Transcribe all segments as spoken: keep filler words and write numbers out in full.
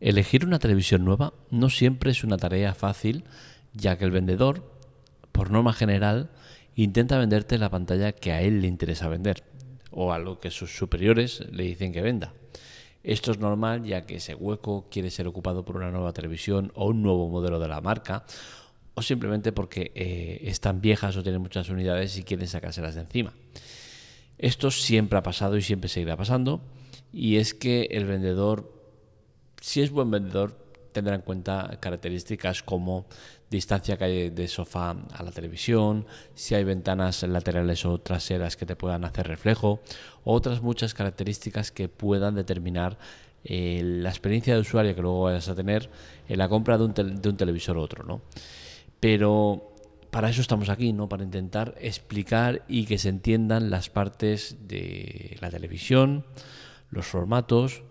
Elegir una televisión nueva no siempre es una tarea fácil, ya que el vendedor, por norma general, intenta venderte la pantalla que a él le interesa vender o a lo que sus superiores le dicen que venda. Esto es normal, ya que ese hueco quiere ser ocupado por una nueva televisión o un nuevo modelo de la marca, o simplemente porque eh, están viejas o tienen muchas unidades y quieren sacárselas de encima. Esto siempre ha pasado y siempre seguirá pasando, y es que el vendedor, si es buen vendedor, tendrá en cuenta características como distancia que hay de sofá a la televisión, si hay ventanas laterales o traseras que te puedan hacer reflejo, otras muchas características que puedan determinar eh, la experiencia de usuario que luego vayas a tener en la compra de un, te- de un televisor u otro, ¿no? Pero para eso estamos aquí, ¿no? Para intentar explicar y que se entiendan las partes de la televisión, los formatos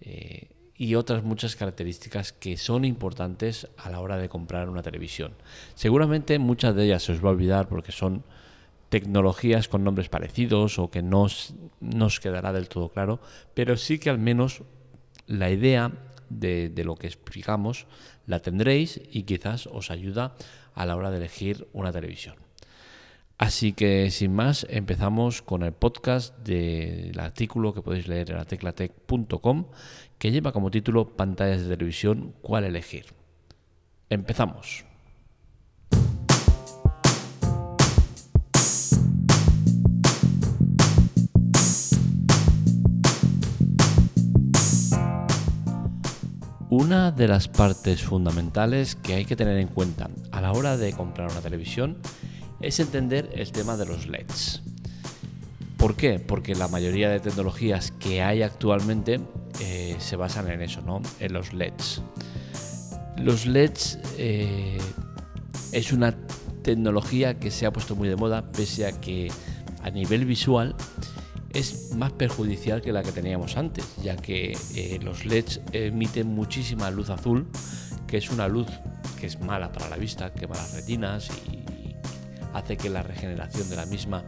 eh, y otras muchas características que son importantes a la hora de comprar una televisión. Seguramente muchas de ellas se os va a olvidar porque son tecnologías con nombres parecidos o que no os quedará del todo claro, pero sí que al menos la idea de, de lo que explicamos la tendréis y quizás os ayuda a la hora de elegir una televisión. Así que sin más, empezamos con el podcast del artículo que podéis leer en la teclatec punto com, que lleva como título Pantallas de televisión, ¿cuál elegir? Empezamos. Una de las partes fundamentales que hay que tener en cuenta a la hora de comprar una televisión es entender el tema de los L E Ds. ¿Por qué? Porque la mayoría de tecnologías que hay actualmente eh, se basan en eso, ¿no? En los L E Ds. Los L E Ds eh, es una tecnología que se ha puesto muy de moda, pese a que a nivel visual es más perjudicial que la que teníamos antes, ya que eh, los L E Ds emiten muchísima luz azul, que es una luz que es mala para la vista, quema las retinas y, y hace que la regeneración de la misma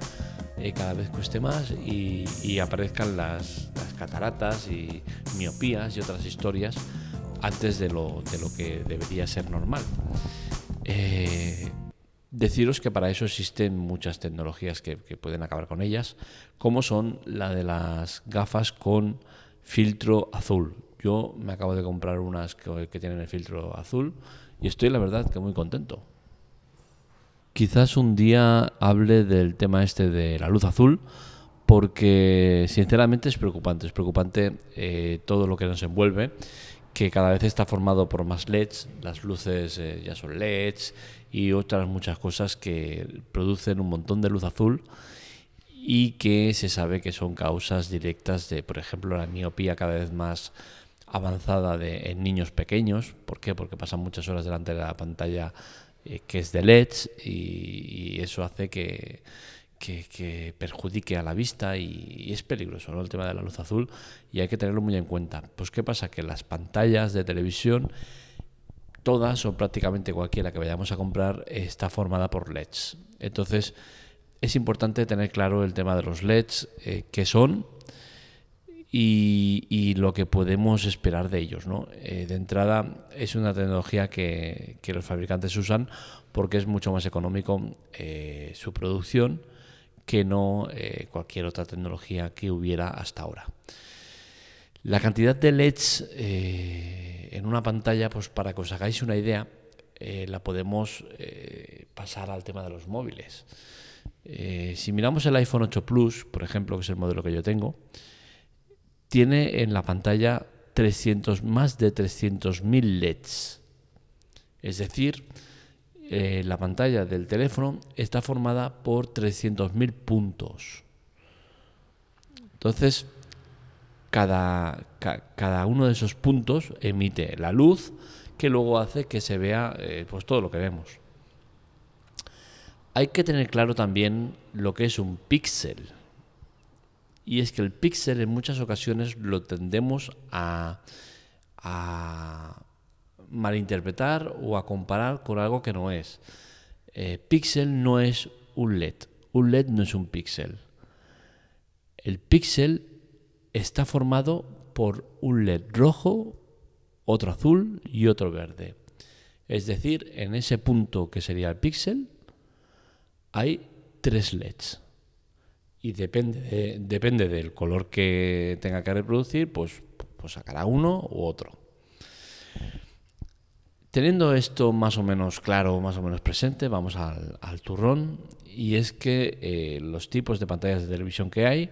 eh, cada vez cueste más y, y aparezcan las, las cataratas y miopías y otras historias antes de lo, de lo que debería ser normal. Eh, Deciros que para eso existen muchas tecnologías que, que pueden acabar con ellas, como son la de las gafas con filtro azul. Yo me acabo de comprar unas que, que tienen el filtro azul y estoy, la verdad, que muy contento. Quizás un día hable del tema este de la luz azul, porque sinceramente es preocupante. Es preocupante eh, todo lo que nos envuelve, que cada vez está formado por más L E Ds, las luces eh, ya son L E Ds y otras muchas cosas que producen un montón de luz azul y que se sabe que son causas directas de, por ejemplo, la miopía cada vez más avanzada de, en niños pequeños. ¿Por qué? Porque pasan muchas horas delante de la pantalla eh, que es de L E Ds y, y eso hace que... Que, que perjudique a la vista y, y es peligroso, ¿no? El tema de la luz azul, y hay que tenerlo muy en cuenta. Pues ¿qué pasa? Que las pantallas de televisión, todas o prácticamente cualquiera que vayamos a comprar, está formada por L E Ds. Entonces es importante tener claro el tema de los L E Ds, eh, qué son y, y lo que podemos esperar de ellos, ¿no? Eh, de entrada es una tecnología que, que los fabricantes usan porque es mucho más económico eh, su producción que no eh, cualquier otra tecnología que hubiera hasta ahora. La cantidad de L E Ds eh, en una pantalla, pues para que os hagáis una idea, eh, la podemos eh, pasar al tema de los móviles. Eh, si miramos el iPhone ocho Plus, por ejemplo, que es el modelo que yo tengo, tiene en la pantalla trescientos, más de trescientos mil L E Ds. Es decir, Eh, la pantalla del teléfono está formada por trescientos mil puntos. Entonces, cada, ca, cada uno de esos puntos emite la luz que luego hace que se vea eh, pues todo lo que vemos. Hay que tener claro también lo que es un píxel. Y es que el píxel en muchas ocasiones lo tendemos a... a malinterpretar o a comparar con algo que no es. Eh, píxel no es un L E D. Un L E D no es un píxel. El píxel está formado por un L E D rojo otro azul y otro verde. Es decir, en ese punto que sería el píxel hay tres L E Ds. Y depende, de, depende del color que tenga que reproducir, pues, pues sacará uno u otro. Teniendo esto más o menos claro, más o menos presente, vamos al, al turrón. Y es que eh, los tipos de pantallas de televisión que hay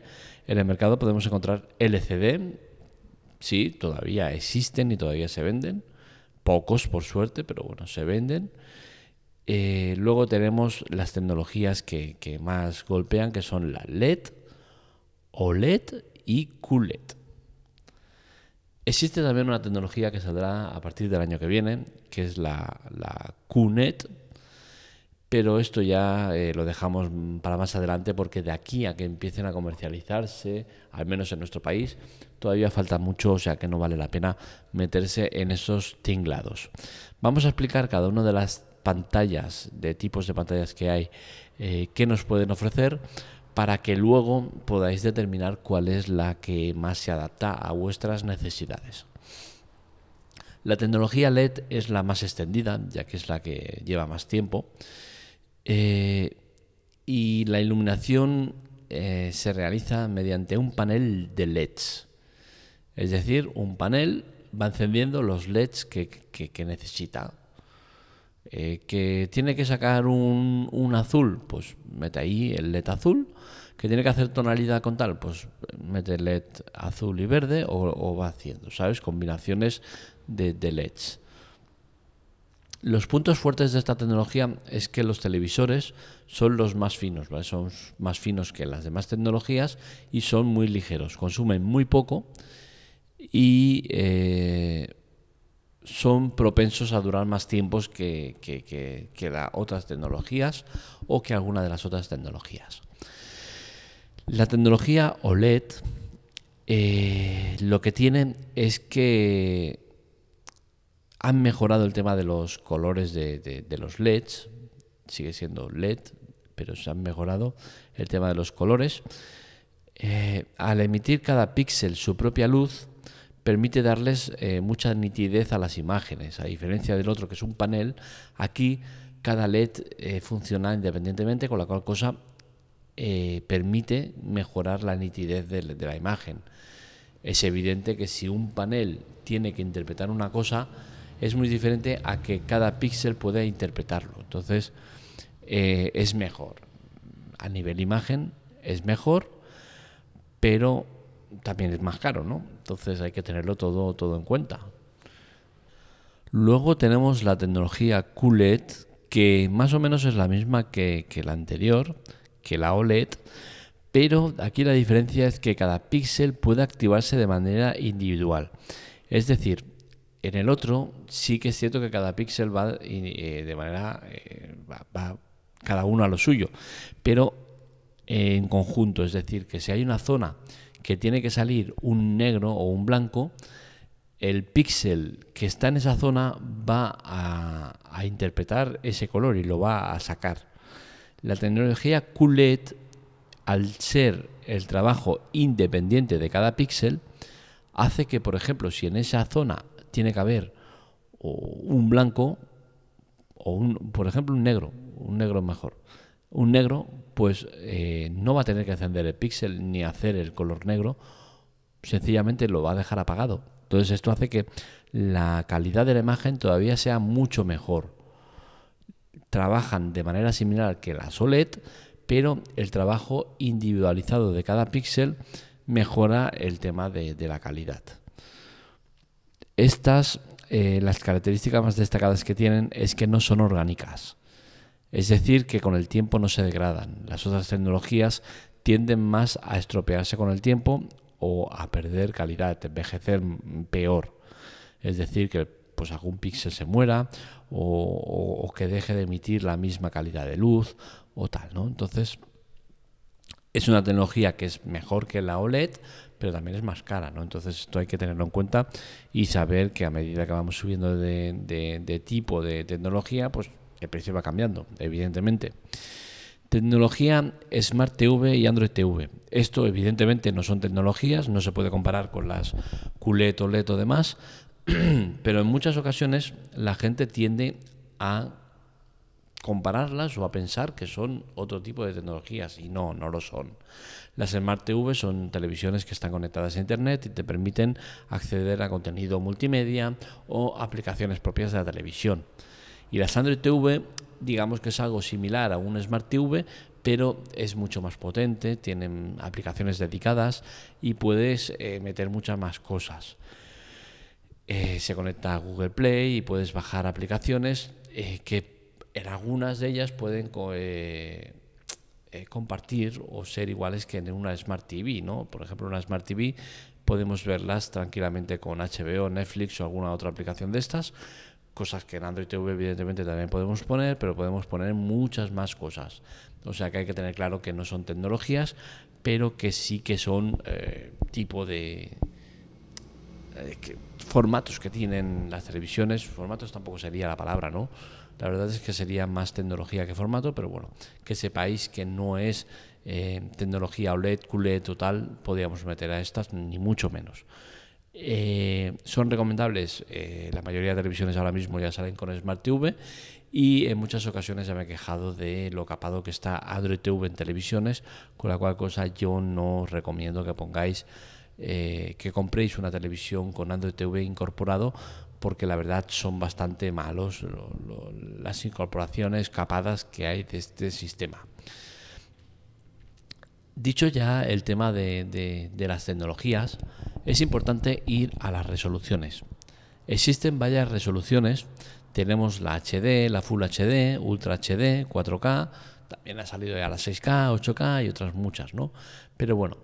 en el mercado podemos encontrar L C D. Sí, todavía existen y todavía se venden. Pocos, por suerte, pero bueno, se venden. Eh, luego tenemos las tecnologías que, que más golpean, que son la L E D, O L E D y Q L E D. Existe también una tecnología que saldrá a partir del año que viene, que es la, la Q N E D, pero esto ya eh, lo dejamos para más adelante, porque de aquí a que empiecen a comercializarse, al menos en nuestro país, todavía falta mucho, o sea que no vale la pena meterse en esos tinglados. Vamos a explicar cada una de las pantallas, de tipos de pantallas que hay, eh, que nos pueden ofrecer, para que luego podáis determinar cuál es la que más se adapta a vuestras necesidades. La tecnología L E D es la más extendida, ya que es la que lleva más tiempo. Eh, y la iluminación eh, se realiza mediante un panel de L E Ds. Es decir, un panel va encendiendo los L E Ds que, que, que necesita. Eh, que tiene que sacar un, un azul, pues mete ahí el L E D azul. Que tiene que hacer tonalidad con tal, pues mete L E D azul y verde, o, o va haciendo, ¿sabes? Combinaciones de, de L E Ds. Los puntos fuertes de esta tecnología es que los televisores son los más finos, ¿vale? Son más finos que las demás tecnologías y son muy ligeros, consumen muy poco y eh, son propensos a durar más tiempos que, que, que, que las otras tecnologías o que alguna de las otras tecnologías. La tecnología O L E D eh, lo que tienen es que han mejorado el tema de los colores de, de, de los L E Ds. Sigue siendo L E D, pero se han mejorado el tema de los colores. Eh, al emitir cada píxel su propia luz, permite darles eh, mucha nitidez a las imágenes. A diferencia del otro, que es un panel, aquí cada L E D eh, funciona independientemente, con la cual cosa Eh, permite mejorar la nitidez de, de la imagen. Es evidente que si un panel tiene que interpretar una cosa, es muy diferente a que cada píxel pueda interpretarlo. Entonces eh, es mejor. A nivel imagen es mejor, pero también es más caro, ¿no? Entonces hay que tenerlo todo, todo en cuenta. Luego tenemos la tecnología Q L E D, que más o menos es la misma que, que la anterior, que la O L E D, pero aquí la diferencia es que cada píxel puede activarse de manera individual. Es decir, en el otro sí que es cierto que cada píxel va eh, de manera eh, va, va cada uno a lo suyo, pero eh, en conjunto. Es decir, que si hay una zona que tiene que salir un negro o un blanco, el píxel que está en esa zona va a, a interpretar ese color y lo va a sacar. La tecnología Q L E D, al ser el trabajo independiente de cada píxel, hace que, por ejemplo, si en esa zona tiene que haber un blanco o, un, por ejemplo, un negro, un negro mejor, un negro, pues eh, no va a tener que encender el píxel ni hacer el color negro, sencillamente lo va a dejar apagado. Entonces esto hace que la calidad de la imagen todavía sea mucho mejor. Trabajan de manera similar que las O L E D, pero el trabajo individualizado de cada píxel mejora el tema de, de la calidad. Estas, eh, las características más destacadas que tienen es que no son orgánicas, es decir, que con el tiempo no se degradan. Las otras tecnologías tienden más a estropearse con el tiempo o a perder calidad, envejecer peor, es decir, que pues algún píxel se muera o, o, o que deje de emitir la misma calidad de luz o tal, ¿no? Entonces es una tecnología que es mejor que la O L E D, pero también es más cara, ¿no? Entonces esto hay que tenerlo en cuenta y saber que a medida que vamos subiendo de, de, de tipo de tecnología, pues el precio va cambiando, evidentemente. Tecnología Smart T V y Android T V. Esto evidentemente no son tecnologías, no se puede comparar con las Q L E D, O L E D o demás, pero en muchas ocasiones la gente tiende a compararlas o a pensar que son otro tipo de tecnologías, y no, no lo son. Las Smart T V son televisiones que están conectadas a internet y te permiten acceder a contenido multimedia o aplicaciones propias de la televisión. Y las Android T V, digamos que es algo similar a un Smart T V, pero es mucho más potente, tienen aplicaciones dedicadas y puedes eh, meter muchas más cosas. Eh, se conecta a Google Play y puedes bajar aplicaciones eh, que en algunas de ellas pueden co- eh, eh, compartir o ser iguales que en una Smart T V, ¿no? Por ejemplo, una Smart T V podemos verlas tranquilamente con H B O, Netflix o alguna otra aplicación de estas, cosas que en Android T V evidentemente también podemos poner, pero podemos poner muchas más cosas. O sea que hay que tener claro que no son tecnologías, pero que sí que son eh, tipo de... Eh, que, formatos que tienen las televisiones. Formatos tampoco sería la palabra, ¿no? La verdad es que sería más tecnología que formato, pero bueno, que sepáis que no es eh, tecnología O L E D, Q L E D total, podríamos meter a estas, ni mucho menos. Eh, son recomendables, eh, la mayoría de televisiones ahora mismo ya salen con Smart T V y en muchas ocasiones ya me he quejado de lo capado que está Android T V en televisiones, con la cual cosa yo no os recomiendo que pongáis, eh, que compréis una televisión con Android T V incorporado, porque la verdad son bastante malos lo, lo, las incorporaciones capadas que hay de este sistema. Dicho ya el tema de, de, de las tecnologías, es importante ir a las resoluciones. Existen varias resoluciones, tenemos la H D, la Full H D, Ultra H D, cuatro K, también ha salido ya la seis K, ocho K y otras muchas, ¿no? Pero bueno,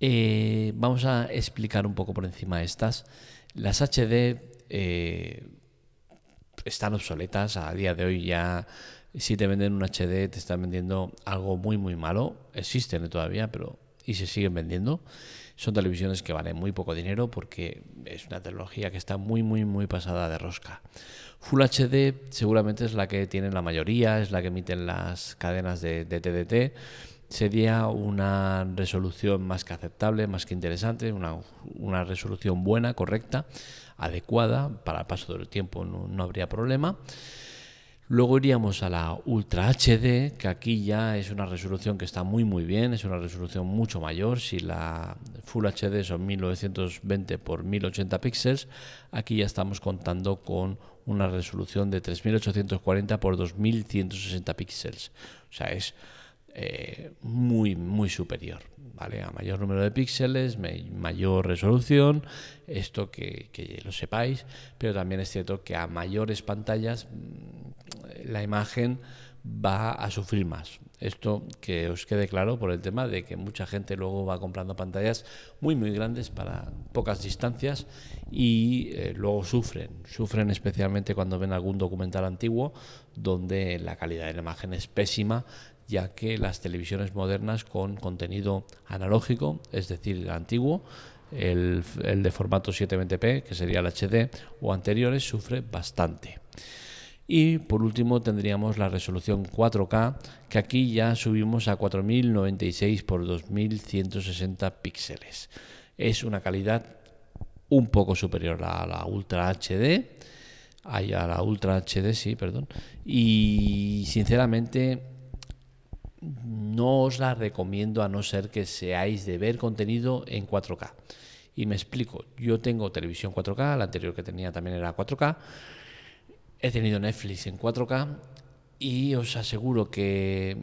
eh, vamos a explicar un poco por encima estas. Las H D Eh, están obsoletas a día de hoy. Ya si te venden un H D te están vendiendo algo muy muy malo. Existen todavía, pero y se siguen vendiendo. Son televisiones que valen muy poco dinero porque es una tecnología que está muy muy muy pasada de rosca. Full H D seguramente es la que tienen la mayoría, es la que emiten las cadenas de, de T D T. Sería una resolución más que aceptable, más que interesante, una, una resolución buena, correcta, adecuada, para el paso del tiempo no, no habría problema. Luego iríamos a la Ultra H D, que aquí ya es una resolución que está muy muy bien, es una resolución mucho mayor. Si la Full H D son mil novecientos veinte por mil ochenta píxeles, aquí ya estamos contando con una resolución de tres mil ochocientos cuarenta por dos mil ciento sesenta píxeles, o sea, es Eh, muy muy superior, ¿vale? A mayor número de píxeles, mayor resolución, esto que, que lo sepáis, pero también es cierto que a mayores pantallas la imagen va a sufrir más. Esto que os quede claro por el tema de que mucha gente luego va comprando pantallas muy muy grandes para pocas distancias y eh, luego sufren, sufren especialmente cuando ven algún documental antiguo donde la calidad de la imagen es pésima, ya que las televisiones modernas con contenido analógico, es decir, antiguo, el, el de formato setecientos veinte p, que sería el H D, o anteriores, sufre bastante. Y por último tendríamos la resolución cuatro K, que aquí ya subimos a cuatro mil noventa y seis por dos mil ciento sesenta píxeles. Es una calidad un poco superior a la Ultra H D, a la Ultra H D, sí, perdón, y sinceramente no os la recomiendo a no ser que seáis de ver contenido en cuatro K. Y me explico, yo tengo televisión cuatro K, la anterior que tenía también era cuatro K, he tenido Netflix en cuatro K y os aseguro que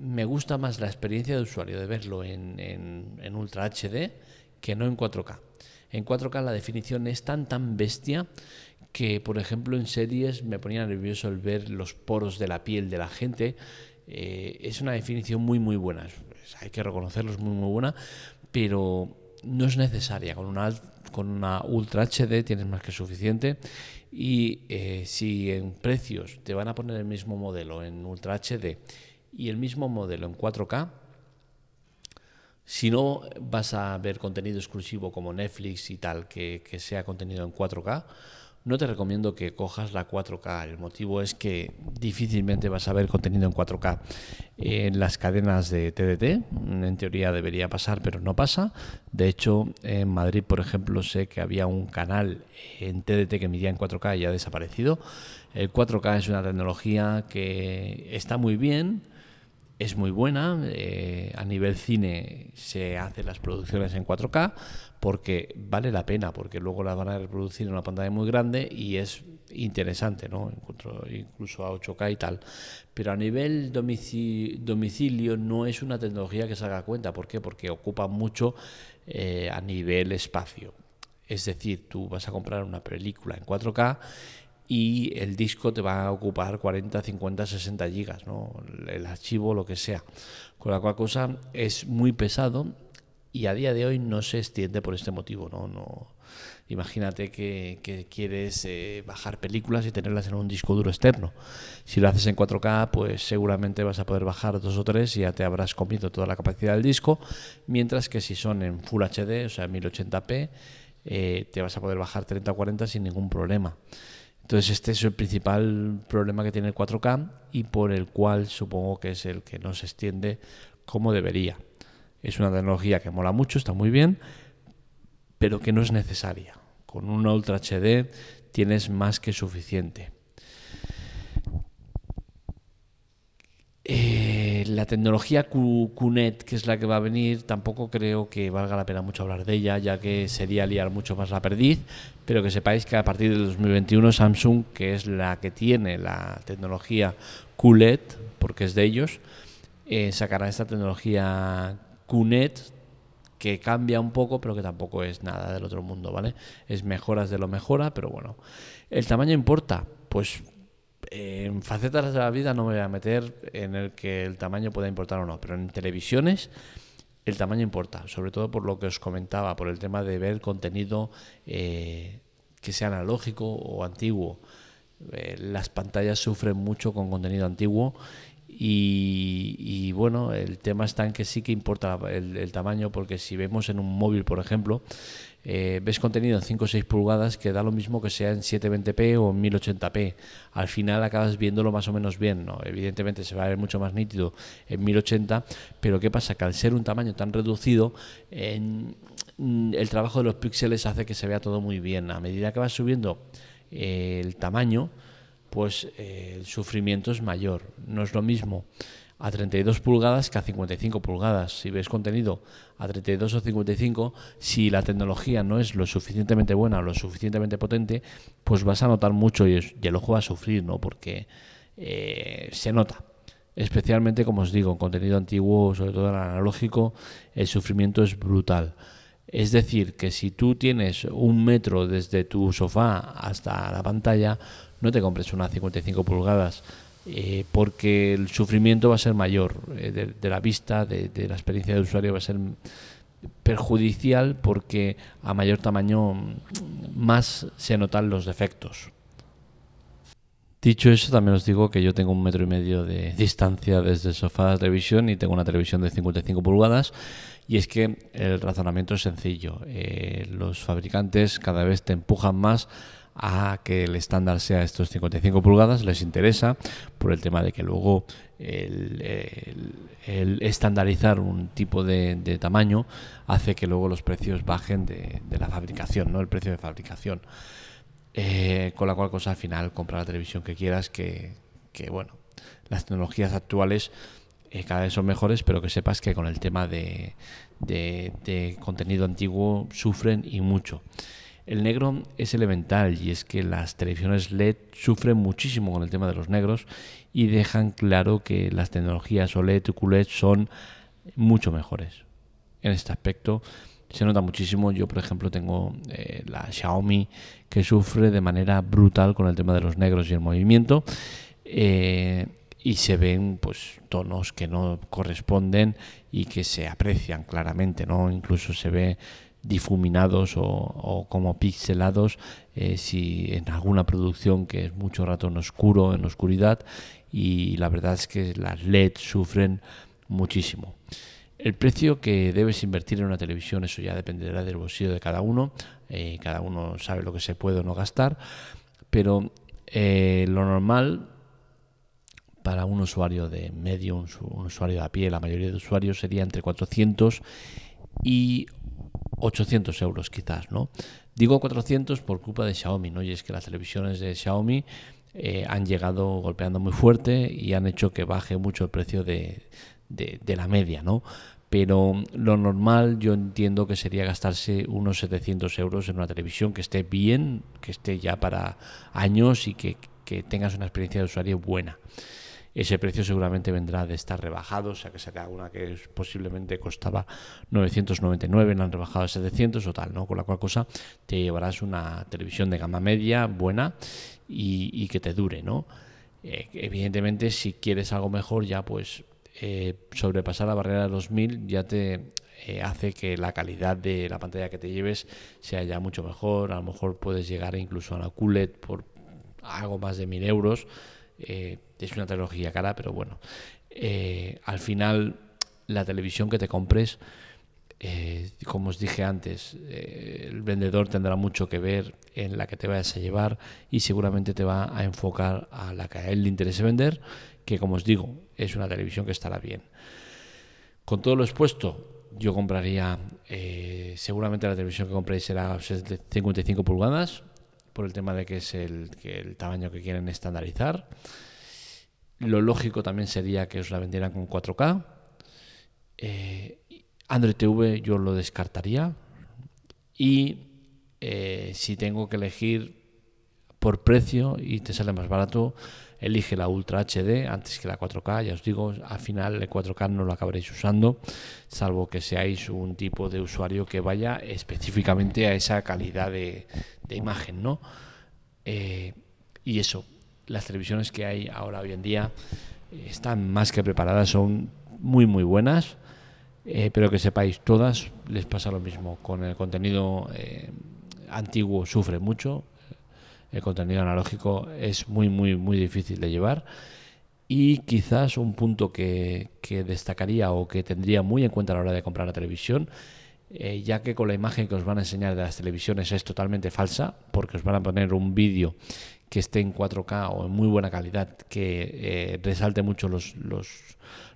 me gusta más la experiencia de usuario de verlo en, en, en Ultra H D que no en cuatro K. En cuatro K la definición es tan tan bestia que, por ejemplo, en series me ponía nervioso el ver los poros de la piel de la gente. Eh, es una definición muy muy buena, es, hay que reconocerlo, es muy muy buena, pero no es necesaria. Con una, con una Ultra H D tienes más que suficiente y eh, si en precios te van a poner el mismo modelo en Ultra H D y el mismo modelo en cuatro K, si no vas a ver contenido exclusivo como Netflix y tal, que, que sea contenido en cuatro K, no te recomiendo que cojas la cuatro K. El motivo es que difícilmente vas a ver contenido en cuatro K en las cadenas de T D T. En teoría debería pasar, pero no pasa. De hecho, en Madrid, por ejemplo, sé que había un canal en T D T que emitía en cuatro K y ha desaparecido. El cuatro K es una tecnología que está muy bien, es muy buena. Eh, a nivel cine se hacen las producciones en cuatro K porque vale la pena, porque luego las van a reproducir en una pantalla muy grande y es interesante, ¿no? Incluso a ocho K y tal. Pero a nivel domicilio, domicilio no es una tecnología que salga a cuenta. ¿Por qué? Porque ocupa mucho eh, a nivel espacio. Es decir, tú vas a comprar una película en cuatro K y el disco te va a ocupar cuarenta, cincuenta, sesenta gigas, ¿no? El archivo, lo que sea. Con la cual cosa es muy pesado y a día de hoy no se extiende por este motivo, ¿no? No, imagínate que, que quieres eh, bajar películas y tenerlas en un disco duro externo. Si lo haces en cuatro K, pues seguramente vas a poder bajar dos o tres y ya te habrás comido toda la capacidad del disco, mientras que si son en Full H D, o sea, mil ochenta p, eh, te vas a poder bajar treinta o cuarenta sin ningún problema. Entonces este es el principal problema que tiene el cuatro K y por el cual supongo que es el que no se extiende como debería. Es una tecnología que mola mucho, está muy bien, pero que no es necesaria. Con una Ultra H D tienes más que suficiente. Eh, la tecnología Q N E T, que es la que va a venir, tampoco creo que valga la pena mucho hablar de ella, ya que sería liar mucho más la perdiz, pero que sepáis que a partir del dos mil veintiuno Samsung, que es la que tiene la tecnología Q L E D, porque es de ellos, eh, sacará esta tecnología Q N E T, que cambia un poco, pero que tampoco es nada del otro mundo, ¿vale? Es mejoras de lo mejora, pero bueno. ¿El tamaño importa? Pues en facetas de la vida no me voy a meter en el que el tamaño pueda importar o no, pero en televisiones el tamaño importa, sobre todo por lo que os comentaba, por el tema de ver contenido eh, que sea analógico o antiguo. Eh, las pantallas sufren mucho con contenido antiguo y, y bueno, el tema está en que sí que importa el, el tamaño, porque si vemos en un móvil, por ejemplo, Eh, ves contenido en cinco o seis pulgadas, que da lo mismo que sea en setecientos veinte p o en mil ochenta p. Al final acabas viéndolo más o menos bien, ¿no? Evidentemente se va a ver mucho más nítido en mil ochenta, pero ¿qué pasa? Que al ser un tamaño tan reducido, en, el trabajo de los píxeles hace que se vea todo muy bien. A medida que vas subiendo eh, el tamaño, pues eh, el sufrimiento es mayor. No es lo mismo a treinta y dos pulgadas que a cincuenta y cinco pulgadas. Si ves contenido a treinta y dos o cincuenta y cinco, si la tecnología no es lo suficientemente buena o lo suficientemente potente, pues vas a notar mucho y, es, y el ojo va a sufrir, ¿no? Porque eh, se nota. Especialmente, como os digo, en contenido antiguo, sobre todo en analógico, el sufrimiento es brutal. Es decir, que si tú tienes un metro desde tu sofá hasta la pantalla, no te compres una cincuenta y cinco pulgadas, Eh, porque el sufrimiento va a ser mayor eh, de, de la vista, de, de la experiencia de usuario va a ser perjudicial, porque a mayor tamaño más se notan los defectos. Dicho eso, también os digo que yo tengo un metro y medio de distancia desde el sofá a la televisión y tengo una televisión de cincuenta y cinco pulgadas, y es que el razonamiento es sencillo. Eh, los fabricantes cada vez te empujan más a que el estándar sea estos cincuenta y cinco pulgadas. Les interesa por el tema de que luego el, el, el estandarizar un tipo de, de tamaño hace que luego los precios bajen de, de la fabricación, ¿no? El precio de fabricación, eh, con la cual cosa al final compra la televisión que quieras, que, que bueno, las tecnologías actuales eh, cada vez son mejores, pero que sepas que con el tema de, de, de contenido antiguo sufren, y mucho. El negro es elemental, y es que las televisiones L E D sufren muchísimo con el tema de los negros y dejan claro que las tecnologías O L E D y Q L E D son mucho mejores. En este aspecto se nota muchísimo. Yo, por ejemplo, tengo eh, la Xiaomi, que sufre de manera brutal con el tema de los negros y el movimiento, eh, y se ven pues tonos que no corresponden y que se aprecian claramente, ¿no? Incluso se ve difuminados o, o como pixelados eh, si en alguna producción que es mucho rato en oscuro, en oscuridad, y la verdad es que las L E D sufren muchísimo. El precio que debes invertir en una televisión, eso ya dependerá del bolsillo de cada uno. eh, cada uno sabe lo que se puede o no gastar, pero eh, lo normal para un usuario de medio, un, un usuario de a pie, la mayoría de usuarios, sería entre cuatrocientos y ochocientos euros quizás, ¿no? Digo cuatrocientos por culpa de Xiaomi, ¿no? Y es que las televisiones de Xiaomi eh, han llegado golpeando muy fuerte y han hecho que baje mucho el precio de, de, de la media, ¿no? Pero lo normal yo entiendo que sería gastarse unos setecientos euros en una televisión que esté bien, que esté ya para años y que, que tengas una experiencia de usuario buena. Ese precio seguramente vendrá de estar rebajado, o sea que será una que posiblemente costaba novecientos noventa y nueve, la han rebajado a setecientos o tal, ¿no? Con la cual cosa te llevarás una televisión de gama media, buena y, y que te dure, ¿no? Eh, evidentemente, si quieres algo mejor, ya pues eh, sobrepasar la barrera de los mil ya te eh, hace que la calidad de la pantalla que te lleves sea ya mucho mejor. A lo mejor puedes llegar incluso a una Q L E D por algo más de mil euros. Eh, es una tecnología cara, pero bueno, eh, al final la televisión que te compres, eh, como os dije antes, eh, el vendedor tendrá mucho que ver en la que te vayas a llevar y seguramente te va a enfocar a la que a él le interese vender, que como os digo, es una televisión que estará bien. Con todo lo expuesto, yo compraría, eh, seguramente la televisión que compréis será cincuenta y cinco pulgadas, por el tema de que es el, que el tamaño que quieren estandarizar. Lo lógico también sería que os la vendieran con cuatro K. Eh, Android T V yo lo descartaría. Y eh, si tengo que elegir por precio y te sale más barato, elige la Ultra H D antes que la cuatro K. Ya os digo, al final el cuatro K no lo acabaréis usando, salvo que seáis un tipo de usuario que vaya específicamente a esa calidad de, de imagen, ¿no? Eh, y eso, las televisiones que hay ahora hoy en día están más que preparadas, son muy muy buenas, eh, pero que sepáis, todas les pasa lo mismo. Con el contenido eh, antiguo sufre mucho, el contenido analógico es muy muy muy difícil de llevar. Y quizás un punto que, que destacaría o que tendría muy en cuenta a la hora de comprar la televisión, eh, ya que con la imagen que os van a enseñar de las televisiones es totalmente falsa, porque os van a poner un vídeo que esté en cuatro K o en muy buena calidad, que eh, resalte mucho los, los,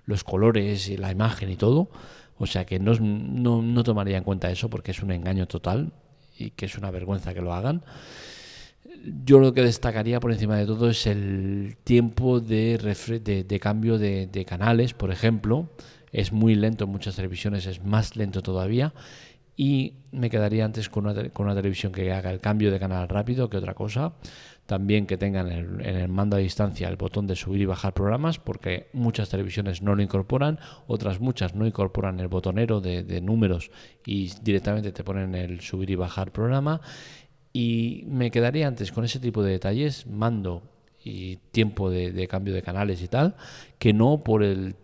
los colores y la imagen y todo, o sea que no, no, no tomaría en cuenta eso, porque es un engaño total y que es una vergüenza que lo hagan. Yo lo que destacaría por encima de todo es el tiempo de, refre- de, de cambio de, de canales, por ejemplo. Es muy lento en muchas televisiones, es más lento todavía. Y me quedaría antes con una, te- con una televisión que haga el cambio de canal rápido que otra cosa. También que tengan en el, en el mando a distancia el botón de subir y bajar programas, porque muchas televisiones no lo incorporan, otras muchas no incorporan el botonero de, de números y directamente te ponen el subir y bajar programa. Y me quedaría antes con ese tipo de detalles, mando y tiempo de, de cambio de canales y tal, que no por el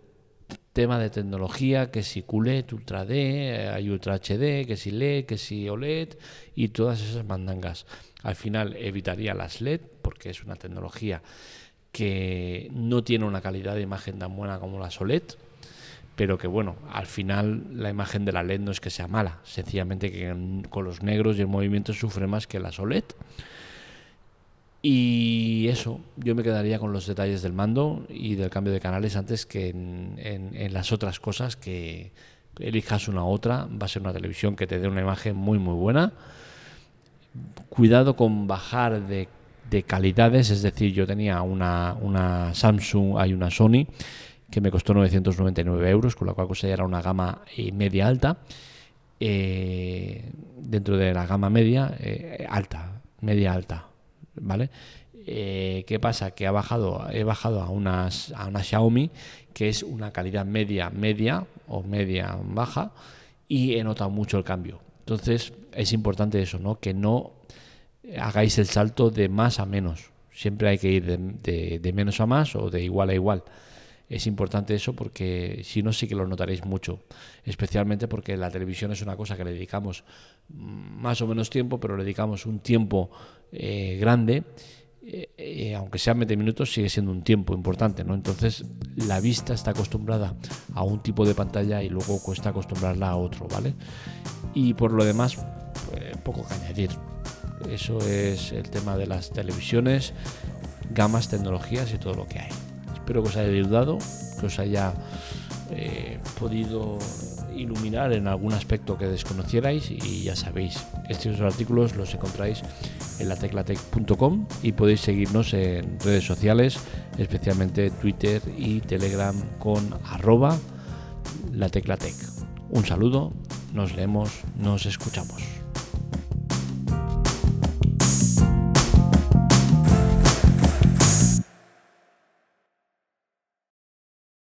tema de tecnología, que si Q L E D, Ultra D, hay Ultra H D, que si L E D, que si O L E D y todas esas mandangas. Al final evitaría las L E D, porque es una tecnología que no tiene una calidad de imagen tan buena como las O L E D, pero que bueno, al final la imagen de la L E D no es que sea mala, sencillamente que con los negros y el movimiento sufre más que las O L E D. Y eso, yo me quedaría con los detalles del mando y del cambio de canales antes que en, en, en las otras cosas, que elijas una u otra, va a ser una televisión que te dé una imagen muy muy buena. Cuidado con bajar de, de calidades, es decir, yo tenía una, una Samsung, hay una Sony, que me costó novecientos noventa y nueve euros, con la cual cosa ya era una gama media alta, eh, dentro de la gama media, eh, alta, media alta, ¿vale? Eh, ¿qué pasa? Que ha bajado, he bajado a unas, a una Xiaomi, que es una calidad media, media o media baja, y he notado mucho el cambio. Entonces es importante eso, ¿no? Que no hagáis el salto de más a menos, siempre hay que ir de, de, de menos a más o de igual a igual. Es importante eso, porque si no, sí que lo notaréis mucho, especialmente porque la televisión es una cosa que le dedicamos más o menos tiempo, pero le dedicamos un tiempo eh, grande, eh, eh, aunque sean veinte minutos, sigue siendo un tiempo importante, ¿no? Entonces la vista está acostumbrada a un tipo de pantalla y luego cuesta acostumbrarla a otro, ¿vale? Y por lo demás, eh, poco que añadir. Eso es el tema de las televisiones, gamas, tecnologías y todo lo que hay. Espero que os haya ayudado, que os haya eh, podido iluminar en algún aspecto que desconocierais, y ya sabéis, estos artículos los encontráis en la teclatec punto com y podéis seguirnos en redes sociales, especialmente Twitter y Telegram con arroba la teclatec. Un saludo, nos leemos, nos escuchamos.